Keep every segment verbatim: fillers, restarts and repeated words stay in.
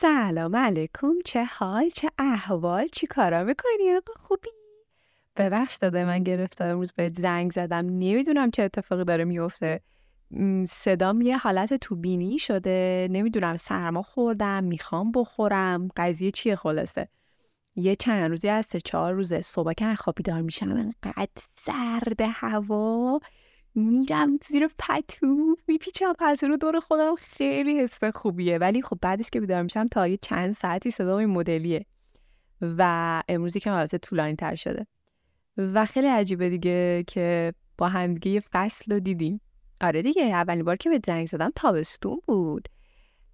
سلام علیکم، چه حال، چه احوال، چی کارا میکنی؟ آقا خوبی؟ ببخش داده من گرفتار امروز بهت زنگ زدم، نمیدونم چه اتفاقی داره میفته. صدام یه حالت تو بینی شده، نمیدونم سرما خوردم، میخوام بخورم، قضیه چیه خلاصه؟ یه چند روزی از سه چهار روزه صبح که من خوابیدار میشم انقدر سرد هوا، میرم زیر پتو میپیچم پسورو دور خودم، خیلی حس خوبیه. ولی خب بعدش که بیدار میشم تا یه چند ساعتی صدام این مدلیه و امروزی که البته طولانی تر شده و خیلی عجیبه دیگه که با هم دیگه یه فصل رو دیدیم. آره دیگه، اولین بار که به زنگ زدم تابستون بود،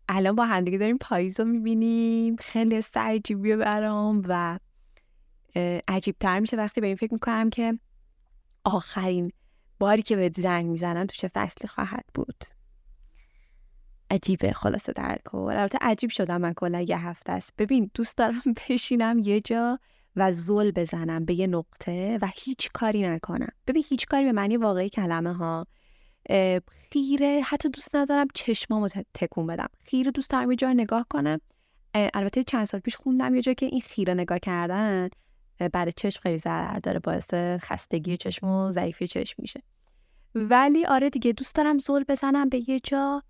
الان با هم دیگه داریم پاییز رو میبینیم. خیلی عجیبیه برام و عجیب‌تر میشه وقتی به این فکر میکنم که آخرین باری که به زنگ میزنم تو چه فصلی خواهد بود. عجیبه، خلاصه در کل البته عجیب شدم من کلا یه هفته است. ببین، دوست دارم بشینم یه جا و زل بزنم به یه نقطه و هیچ کاری نکنم. ببین، هیچ کاری به معنی واقعی کلمه ها، خیره حتی دوست ندارم چشمامو تکون بدم، خیره دوست دارم یه جا نگاه کنم. البته چند سال پیش خوندم یه جا که این خیره نگاه کردن برای چشم خیلی ضرر داره، باعث خستگی چشم و ضعیفی چشم میشه. ولی آره دیگه، دوست دارم زل بزنم به یه جا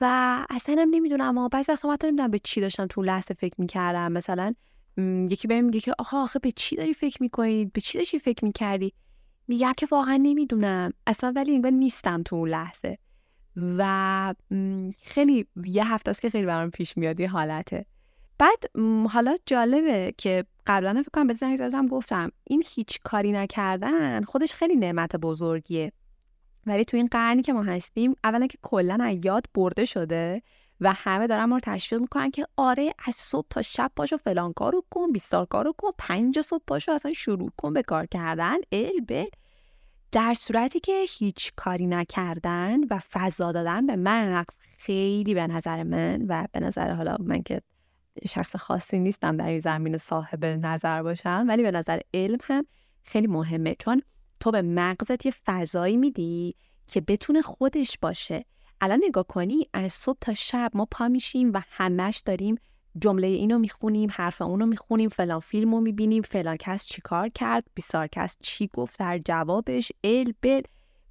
و اصلا هم نمیدونم، اما بعضی وقتا حتی نمیدونم به چی داشتم تو لحظه فکر میکردم. مثلا م... یکی بهم میگه که آها آخه به چی داری فکر میکنید، به چی داشتی فکر میکردی، میگم که واقعا نمیدونم اصلا، ولی انگار نیستم تو اون لحظه. و خیلی یه هفته است که خیلی برام پیش میاد این حالته. بعد حالا جالبه که قبلا فکر کنم به زنگ زدم گفتم این هیچ کاری نکردن خودش خیلی نعمت بزرگیه، ولی تو این قرنی که ما هستیم اولا که کلا از یاد برده شده و همه دارن ما رو تشویق میکنن که آره از صبح تا شب پاشو فلان کارو کن، بیستار کارو کن، پنج صبح پاشو اصلا شروع کن به کار کردن ال به، در صورتی که هیچ کاری نکردن و فضا دادن به مغز خیلی به نظر من و به نظر، حالا من که شخص خاصی نیستم در این زمین صاحب نظر باشم، ولی به نظر علم هم خیلی مهمه، چون تو به مغزت یه فضایی میدی که بتونه خودش باشه. الان نگاه کنی از صبح تا شب ما پا میشیم و همش داریم جمله اینو میخونیم، حرف اونو میخونیم، فلان فیلمو میبینیم، فلان کس چی کار کرد، بیسار کس چی گفت در جوابش ال بل،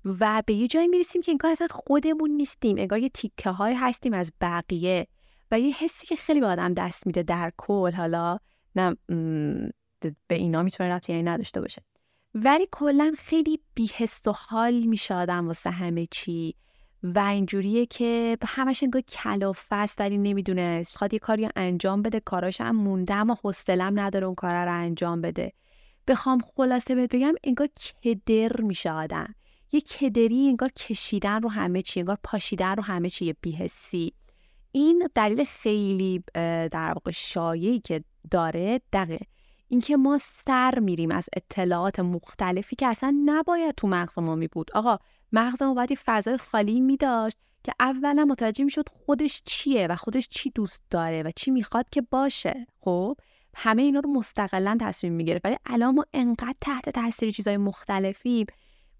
و به یه جایی میرسیم که انگار اصلا خودمون نیستیم، انگار یه تیکه های هستیم از بقیه و یه حسی که خیلی به آدم دست میده در کل. حالا نه به اینا میتونه ربطی یعنی نداشته باشه، ولی کلا خیلی بی‌حس و حال میشه آدم واسه همه چی و اینجوریه که همش انگار کلافه است ولی نمیدونه خواد یه کاری انجام بده، کاراش هم مونده اما حوصله‌ام نداره اون کارا رو انجام بده. بخوام خلاصه بهت بگم انگار کدر میشه آدم، یه کدری، انگار کشیدن رو همه چی، انگار پاشیدن رو همه چی، بی‌حسی. این دلیل خیلی در واقع شایعی که داره دقیقه این که ما سر میریم از اطلاعات مختلفی که اصلا نباید تو مغز ما می بود. آقا مغز ما باید فضای خالی می داشت که اولا متوجه می شد خودش چیه و خودش چی دوست داره و چی میخواد که باشه. خب همه اینا رو مستقلا تصمیم می گرفت، ولی الان ما انقدر تحت تاثیر چیزای مختلفی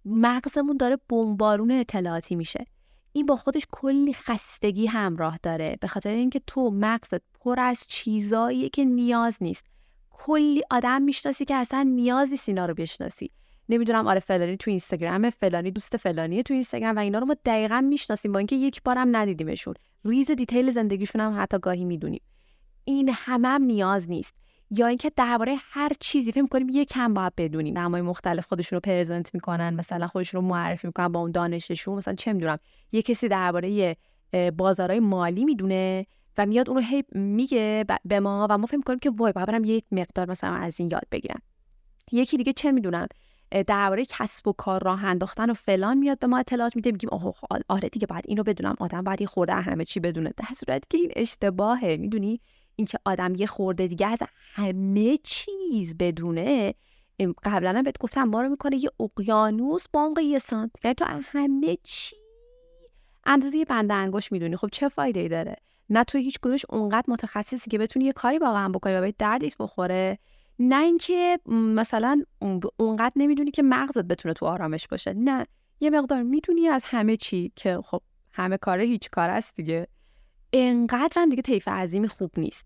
مغزمون داره بمبارون اطلاعاتی میشه. این با خودش کلی خستگی همراه داره، به خاطر اینکه تو مغزت پر از چیزاییه که نیاز نیست. کلی آدم میشناسی که اصلا نیاز نیست اینا رو بشناسی. نمیدونم آره فلانی تو اینستاگرام، فلانی دوست فلانیه تو اینستاگرام، و اینا رو ما دقیقاً میشناسیم با اینکه یک بارم ندیدیمشون. ریز دیتیل زندگیشون هم حتی گاهی میدونیم. این همم هم نیاز نیست. یا اینکه درباره هر چیزی فکر می‌کنیم یکم باید بدونیم. نمای مختلف خودشون رو پرزنت میکنن، مثلا خودشون رو معرفی میکنن با اون دانششون. مثلا چه میدونم یه کسی درباره بازارهای مالی میدونه و میاد اون رو هی میگه به ما و ما فکر می‌کنیم که وای باید برم یه مقدار مثلا از این یاد بگیرم. یکی دیگه چه میدونم درباره کسب و کار راه انداختن و فلان میاد به ما اطلاعات میده، میگیم آها آره دیگه باید اینو بدونم، آدم باید یه خورده همه چی بدونه. در صورتی که این اشتباهه. میدونی اینکه آدم یه خورده دیگه از همه چیز بدونه، قبلا هم بهت گفتم ما رو میکنه یه اقیانوس با عمق یه سانت، یعنی تو همه چی اندازه یه بند انگشت میدونی. خب چه فایده ای داره؟ نه تو هیچ کدومش اونقدر متخصصی که بتونی یه کاری واقعا بکنی و به دردت بخوره، نه اینکه مثلا اونقدر نمیدونی که مغزت بتونه تو آرامش باشه. نه، یه مقدار میدونی از همه چی که خب همه کاره هیچ کاره است دیگه. انقدر هم دیگه طیف عظیمی خوب نیست.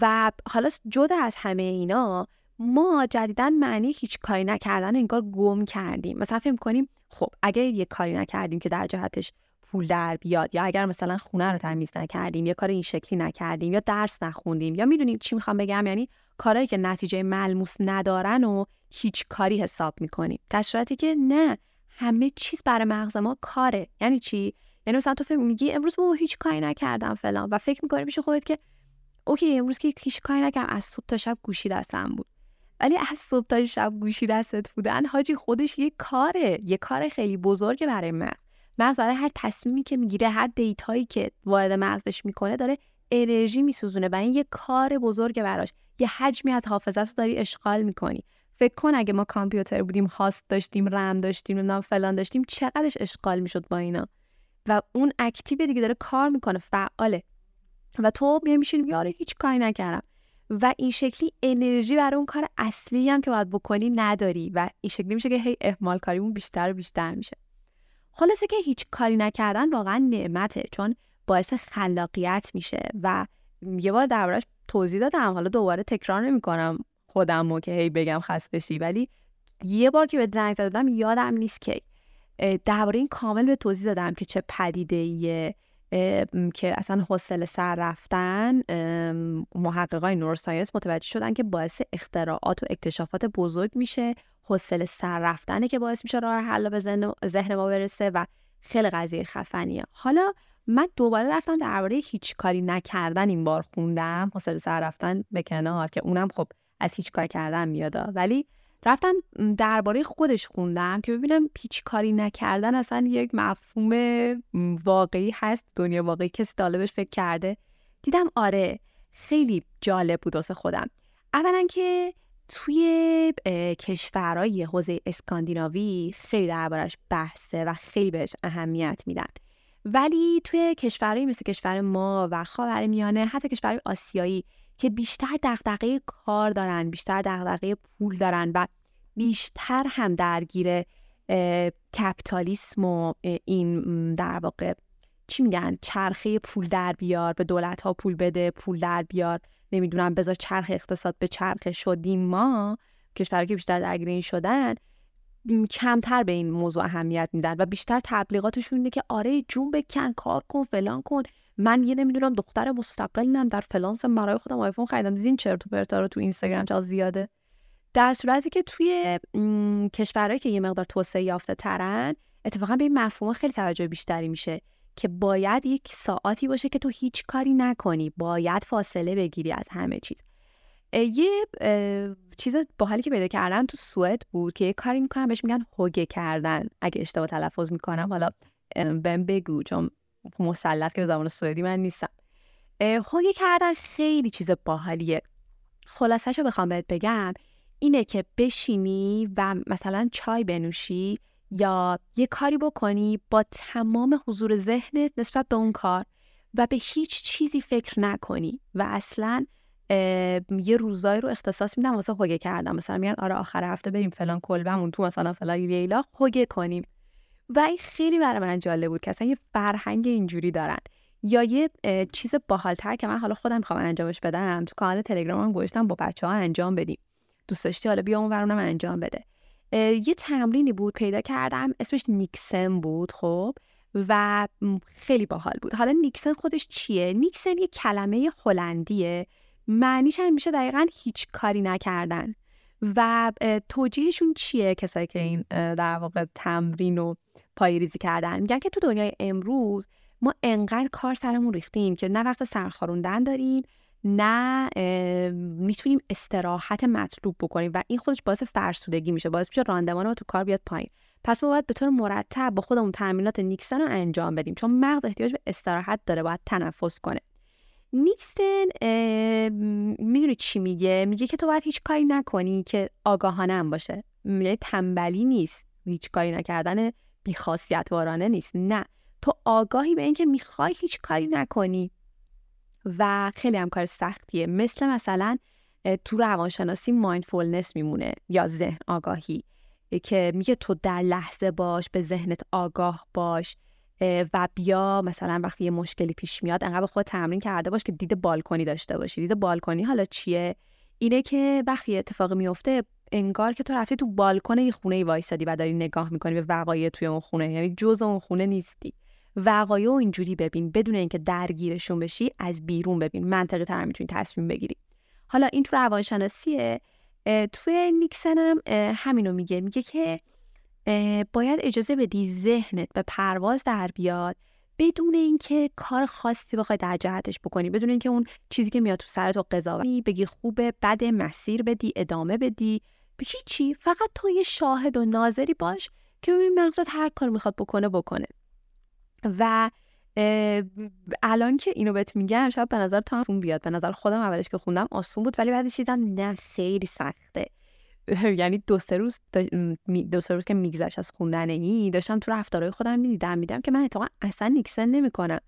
و حالا جدا از همه اینا ما جدیداً معنی هیچ کاری نکردن انگار گم کردیم. مثلا فکر کنیم خب اگه یه کاری نکردیم که در جهتش پول در بیاد، یا اگر مثلا خونه رو تمیز نکردیم، یا کار این شکلی نکردیم، یا درس نخوندیم، یا میدونیم چی میخوام بگم، یعنی کارهایی که نتیجه ملموس ندارن و هیچ کاری حساب میکنیم. در صورتی که نه، همه چیز برای مغز ما کاره. یعنی چی؟ یعنی مثلا تو فکر میگی امروز من هیچ کاری نکردم فلان، و فکر میکنی میشه خودت که اوکی امروز که هیچ کاری نکردم، از صبح تا شب گوشی دستم بود. ولی از صبح تا شب گوشی دستت بودن حاجی خودش یه کاره، یه کار خیلی بزرگه برای مغز. مغز برای هر تصمیمی که میگیره، هر دیتایی که وارد مغزش میکنه، داره انرژی میسوزونه و این یه کار بزرگه براش. یه حجمی از حافظه‌اش داری اشغال میکنی. فکر کن اگه ما کامپیوتر بودیم، هاست داشتیم، رم داشتیم، نمیدونم فلان داشتیم، چقدرش اشغال میشد با اینا. و اون اکتیو دیگه داره کار میکنه، فعاله. و تو میشینی یاره هیچ کاری نکردم. و این شکلی انرژی برای اون کار اصلی هم که باید بکنی نداری، و این شکلی میشه که هی اهمال کاریمون بیشتر و بیشتر میشه. خلاصه که هیچ کاری نکردن واقعا نعمته، چون باعث خلاقیت میشه. و یه بار دربارش توضیح دادم، حالا دوباره تکرار نمیکنم خودمو که هی بگم خسته شی، ولی یه بار که به زنگ زدم یادم نیست که درباره این کامل به توضیح دادم که چه پدیده‌ایه که اصلا حوصله سر رفتن. محققای نوروساینس متوجه شدن که باعث اختراعات و اکتشافات بزرگ میشه، حوصله سر رفتنه که باعث میشه راه حل به ذهن ما برسه و خیلی قضیه خفنیه. حالا من دوباره رفتم درباره هیچ کاری نکردن این بار خوندم، حوصله سر رفتن به کنار که اونم خب از هیچ کار کردن میاد، ولی رفتم درباره خودش خوندم که ببینم هیچ کاری نکردن اصلا یک مفهوم واقعی هست، دنیا واقعی کسی طالبش فکر کرده. دیدم آره، خیلی جالب بود واسه خودم. اولا که توی کشورهای حوزه اسکاندیناوی خیلی دربارش بحثه و خیلی بهش اهمیت میدن، ولی توی کشورهایی مثل کشور ما و خاورمیانه، حتی کشورهای آسیایی که بیشتر دغدغه کار دارن، بیشتر دغدغه پول دارن و بیشتر هم درگیر کپیتالیسم و این در واقع چی میگن چرخه پول در بیار، به دولت ها پول بده، پول در بیار، نمیدونم بذار چرخ اقتصاد به چرخه شدیم، ما کشورهایی که بیشتر درگیر این شدن کمتر به این موضوع اهمیت میدن و بیشتر تبلیغاتشون اینه که آره جون بکن، کار کن، فلان کن. من یه نمیدونم دختر مستقلم در فلانس، برای خودم آیفون خریدم. دیدین چرت و پرتا رو تو اینستاگرام چقدر زیاده. در صورتی که توی م... کشورهایی که یه مقدار توسعه یافته ترن، اتفاقا به این مفهوم خیلی توجه بیشتری میشه که باید یک ساعتی باشه که تو هیچ کاری نکنی، باید فاصله بگیری از همه چیز. اه، یه اه، چیز باحالی که پیدا کردم تو سوئد بود که یه کاری میکنن بهش میگن هوگه کردن. اگه اشتباه تلفظ میکنم حالا بهم بگو، چون مسلط که به زبان سوئدی من نیستم. هوگه کردن خیلی چیز باحالیه. خلاصه‌اش رو بخوام بهت بگم اینه که بشینی و مثلا چای بنوشی یا یه کاری بکنی با تمام حضور ذهنت نسبت به اون کار و به هیچ چیزی فکر نکنی. و اصلا یه روزایی رو اختصاص میدم واسه هوگه کردن. مثلا میگن آره آخر هفته بریم فلان کلبمون تو مثلا فلان لیلا هوگه کنیم. و این خیلی برای من جالب بود که اصلا یه فرهنگ اینجوری دارن. یا یه چیز باحال‌تر که من حالا خودم میخوام انجامش بدم، تو کانال تلگرامم گذاشتم با بچه‌ها انجام بدیم، دوست داشتی حالا بیا اون ورونم انجام بده. یه تمرینی بود پیدا کردم اسمش نیکسن بود، خب و خیلی باحال بود. حالا نیکسن خودش چیه؟ نیکسن یه کلمه هلندیه، معنیش هم میشه دقیقاً هیچ کاری نکردن. و توجیهشون چیه کسایی که این در واقع تمرین رو پایه‌ریزی کردن؟ میگن که تو دنیای امروز ما انقدر کار سرمون ریختیم که نه وقت سرخاروندن داریم، نه میتونیم استراحت مطلوب بکنیم و این خودش باعث فرسودگی میشه، باعث میشه راندمان ما تو کار بیاد پایین. پس ما باید به طور مرتب با خودمون تمرینات نیکسن رو انجام بدیم، چون مغز احتیاج به استراحت داره، باید تنفس کنه. نیکسن میدونی چی میگه؟ میگه که تو باید هیچ کاری نکنی که آگاهانه هم باشه. یعنی تنبلی نیست، هیچ کاری نکردن بیخاصیت وارانه نیست، نه، تو آگاهی به این که میخوای هیچ کاری نکنی. و خیلی هم کار سختیه، مثل مثلا تو روانشناسی مایندفولنس میمونه یا ذهن آگاهی که میگه تو در لحظه باش، به ذهنت آگاه باش، و بیا مثلا وقتی یه مشکلی پیش میاد انقدر خود تمرین کرده باش که دید بالکنی داشته باشی. دید بالکنی حالا چیه؟ اینه که وقتی اتفاقی میفته انگار که تو رفتی تو بالکن یه خونه وایسادی و داری نگاه میکنی به وقایع توی اون خونه، یعنی جزء اون خونه نیستی. وقایع رو اینجوری ببین بدون اینکه درگیرشون بشی، از بیرون ببین، منطقی تر میتونی تصمیم بگیری. حالا این تو روانشناسیه. توی نیکسن هم همینو میگه، میگه که باید اجازه بدی ذهنت به پرواز در بیاد بدون اینکه کار خاصی بخوای در جهتش بکنی، بدون اینکه اون چیزی که میاد تو سرت رو قضاوت بگی، خوبه بده، مسیر بدی، ادامه بدی، هیچی. فقط تو یه شاهد و ناظری باش که ببین مغزت هر کار میخواد بکنه بکنه. و الان که اینو بهت میگم شاید به نظر تو آسون بیاد، به نظر خودم اولش که خوندم آسون بود، ولی بعدش دیدم نه خیلی سخته. یعنی دو سه روز دو سه روز که میگذشت از خوندن این، داشتم تو رفتارهای خودم میدیدم میدم که من اتفاقا اصلا نیکسن نمیکنم،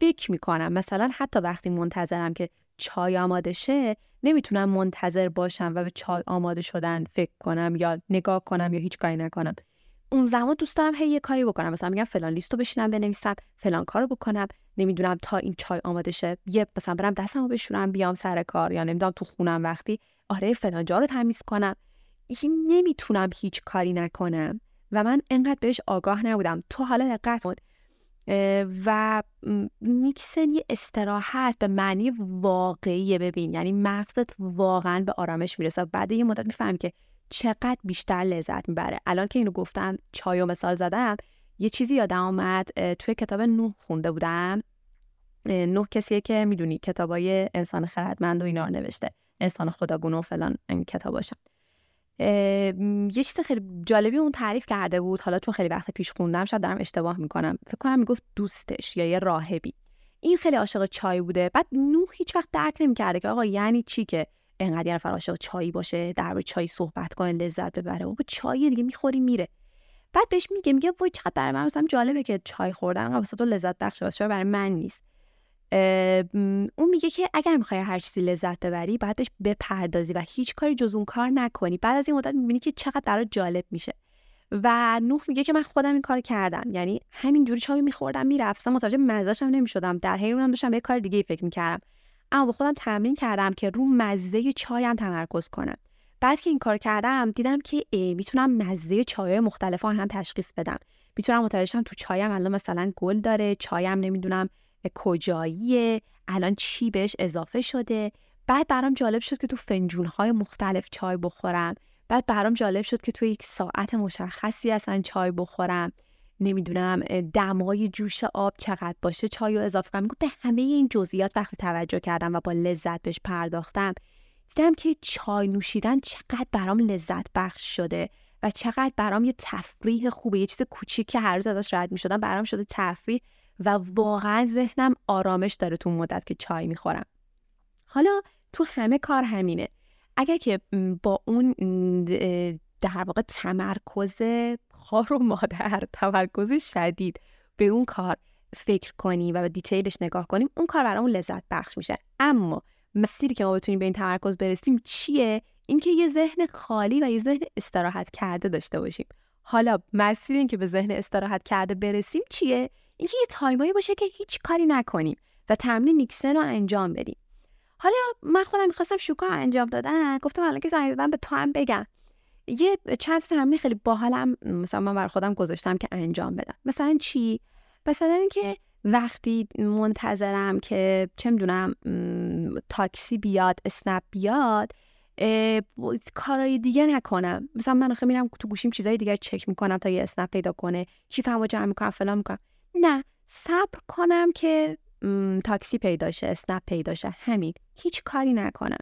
فکر میکنم. مثلا حتی وقتی منتظرم که چای آماده شه نمیتونم منتظر باشم و به چای آماده شدن فکر کنم یا نگاه کنم یا هیچ کاری نکنم. اون زمان دوست دارم هی یه کاری بکنم، مثلا میگم فلان لیستو بشینم بنویسم، فلان کارو بکنم، نمیدونم تا این چای آماده شه یه مثلا برم دستمو بشورم بیام سر کار، یا نمیدونم تو خونم وقتی آره فلان جا رو تمیز کنم. این نمیتونم هیچ کاری نکنم و من انقدر بهش آگاه نبودم. تو حالا دقت کن. و نیکسن یه استراحت به معنی واقعیه. ببین یعنی مغزت واقعا به آرامش میرسه، بعد یه مدت میفهم که چقدر بیشتر لذت میبره. الان که اینو گفتم چای و مثال زدم، یه چیزی یادم اومد توی کتاب نوح خونده بودم. نوح کسیه که میدونی کتابای انسان خردمند و اینا رو نوشته، انسان خداگونه و فلان این کتاباشن. یه چیز خیلی جالبی اون تعریف کرده بود، حالا چون خیلی وقت پیش خوندم شاید دارم اشتباه میکنم، فکر کنم میگفت دوستش یا یه راهبی، این خیلی عاشق چای بوده. بعد نوح هیچ وقت درک نمیکرده که آقا یعنی چی که انقدر یه نفر عاشق چای باشه، درباره چای صحبت کنه، لذت ببره. بابا چای دیگه میخوری میره. بعد بهش میگه میگه وای چقدر برای من مثلا جالبه که چای خوردن واسه تو لذت بخشه، واسه برای من نیست. اون میگه که اگر میخوای هر چیزی لذت ببری باید بهش بپردازی و هیچ کاری جز اون کار نکنی. بعد از این مدت میبینی که چقدر برات جالب میشه. و نوح میگه که من خودم این کار کردم، یعنی همینجوری چای میخوردم میرفتم، متوجه مزه‌اش هم نمیشدم، در حین اونم داشتم به کار دیگه فکر میکردم، اما با خودم تمرین کردم که رو مزه چایم تمرکز کنم. بعد که این کار کردم دیدم که میتونم مزه چای‌های مختلفا هم تشخیص بدم، میتونم متوجه شم تو چایم الان مثلا گل داره، چایم نمیدونم کجاییه، الان چی بهش اضافه شده. بعد برام جالب شد که تو فنجون‌های مختلف چای بخورم، بعد برام جالب شد که تو یک ساعت مشخصی اصلا چای بخورم، نمیدونم دمای جوش آب چقدر باشه چایو اضافه کنم. میگم به همه این جزئیات وقتی توجه کردم و با لذت بهش پرداختم، دیدم که چای نوشیدن چقدر برام لذت بخش شده و چقدر برام یه تفریح خوبه، یه چیز کوچیکی که هر روز ازش رد می‌شدم برام شده تفریح و واقعا ذهنم آرامش داره تو مدت که چای میخورم. حالا تو همه کار همینه. اگر که با اون در واقع تمرکز خار و مادر، تمرکز شدید به اون کار فکر کنی و به دیتیلش نگاه کنیم، اون کار برامون لذت بخش میشه. اما مسیری که ما بتونیم به این تمرکز برسیم چیه؟ اینکه یه ذهن خالی و یه ذهن استراحت کرده داشته باشیم. حالا مسیر این که به ذهن استراحت کرده برسیم چیه؟ اینکه یه تایمایی باشه که هیچ کاری نکنیم و تمرین نیکسن رو انجام بدیم. حالا من خودم می‌خواستم شوکا انجام دادن، گفتم الان که زنگ زدم به تو هم بگم. یه چند تمرین خیلی باحالم مثلا من برای خودم گذاشتم که انجام بدم. مثلا چی؟ مثلا اینکه وقتی منتظرم که چه می‌دونم تاکسی بیاد، اسنپ بیاد، کارهای دیگه نکنم. مثلا من آخه میرم تو گوشیم چیزای دیگه چک می‌کنم تا یه اسنپ پیدا کنه، کیفمو جمع می‌کنم، فلان می‌کنم. نه، صبر کنم که تاکسی پیدا شه، اسنپ پیدا شه، همین. هیچ کاری نکنم.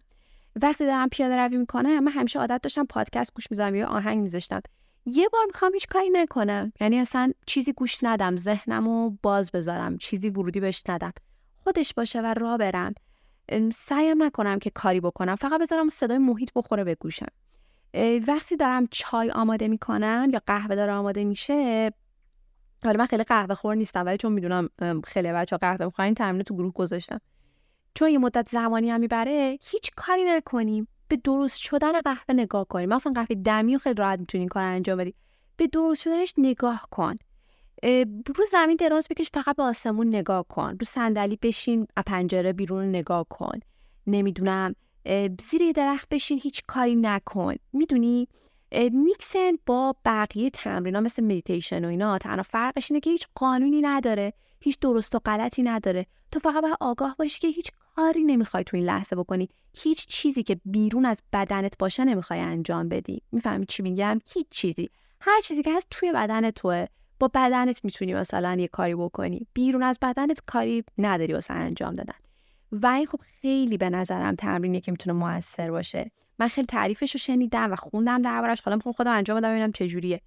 وقتی دارم پیاده روی میکنم، من همیشه عادت داشتم پادکست گوش می‌دادم یا آهنگ می‌ذاشتم. یه بار می‌خوام هیچ کاری نکنم، یعنی اصلا چیزی گوش ندم، ذهنمو باز بذارم، چیزی ورودی بهش ندم، خودش باشه و راه برم. سعیم نکنم که کاری بکنم، فقط بذارم صدای محیط بخوره به گوشم. وقتی دارم چای آماده میکنم یا قهوه داره آماده میشه، حالا من خیلی قهوه خور نیستم ولی چون میدونم خیلی بچا قهوه میخورن این تمرین تو گروه گذاشتم، چون یه مدت زمانی هم میبره هیچ کاری نکنیم، به درست شدن قهوه نگاه کنیم. مثلا قهوه دمی رو خیلی راحت میتونین کار انجام بدی، به درست شدنش نگاه کن. رو زمین دراز بکش، فقط به آسمون نگاه کن، رو صندلی بشین، از پنجره بیرون نگاه کن، نمیدونم زیر درخت بشین، هیچ کاری نکن. میدونی نیکسن با بقیه تمرین ها مثل مدیتیشن و اینا تنها فرقش اینه که هیچ قانونی نداره، هیچ درست و غلطی نداره. تو فقط باید آگاه باشی که هیچ کاری نمیخوای تو این لحظه بکنی، هیچ چیزی که بیرون از بدنت باشه نمیخوای انجام بدی. میفهمی چی میگم؟ هیچ چیزی، هر چیزی که هست توی بدن توه، با بدنت میتونی مثلا یه کاری بکنی، بیرون از بدنت کاری نداری واسه انجام دادن. و این خب خیلی به نظرم تمرینیه که میتونه موثر باشه. من خیلی تعریفش رو شنیدم و خوندم دربارش، حالا میخوام خودم انجام بدم ببینم چه جوریه.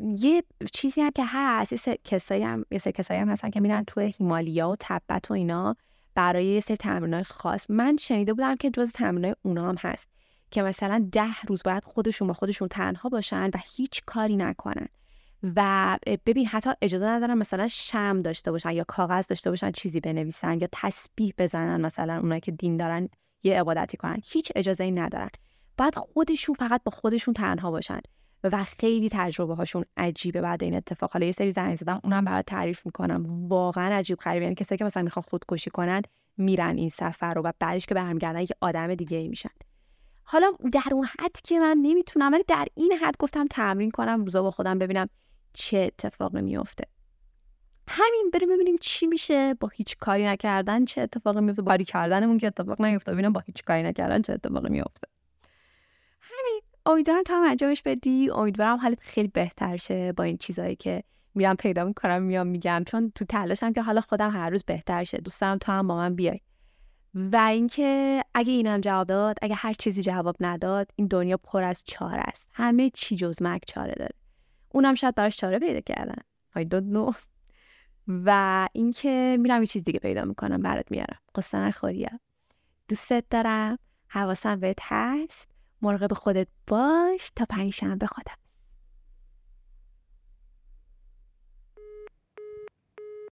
یه چیزی هم که هست، یه سری کسایی هم یه سری کسایی هم هستن که میرن توی هیمالیا و تبت و اینا برای یه سری تمرینای خاص. من شنیده بودم که جز تمرینای اونها هم هست که مثلا ده روز باید خودشون با خودشون تنها باشن و هیچ کاری نکنن. و ببین حتی اجازه ندارن مثلا شمع داشته باشن یا کاغذ داشته باشن چیزی بنویسن یا تسبیح بزنن، مثلا اونایی که دین دارن یه عبادتی کنن، هیچ اجازه‌ای ندارن، باید خودشون فقط با خودشون تنها باشن. و خیلی تجربه هاشون عجیبه بعد این اتفاق. حالا یه سری زنگ زدم اونم برات تعریف میکنم، واقعا عجیب غریبه. یعنی کسایی که مثلا میخوان خودکشی کنن میرن این سفر رو و بعدش که برمیگردن یه آدم دیگه میشن. حالا در اون حد که من نمیتونم، ولی در این حد گفتم تمرین کنم روزا با خودم ببینم چه اتفاقی میفته. همین بریم ببینیم چی میشه با هیچ کاری نکردن، چه اتفاقی میفته. باری کردنمون که اتفاق نیفتاد، ببینم با هیچ کاری نکردن چه اتفاقی میفته. همین. امیدوارم تا هم انجامش بدی، امیدوارم حالت خیلی بهتر شه با این چیزایی که میرم پیدا میکنم میام میگم، چون تو تلاشم که حالا خودم هر روز بهتر شه. دوست دارم تو هم با من بیای. و اینکه اگه اینم جواب داد، اگه هر چیزی جواب نداد، این دنیا پر از چاره است. همه چی جز مرگ چاره داره. اونم شاید براش چاره پیدا کردن. I don't know. و اینکه میرم یه چیز دیگه پیدا میکنم برات میارم. قصه نخوریا. دوستت دارم. حواسم بهت هست. مراقب خودت باش. تا پنجشنبه خدا.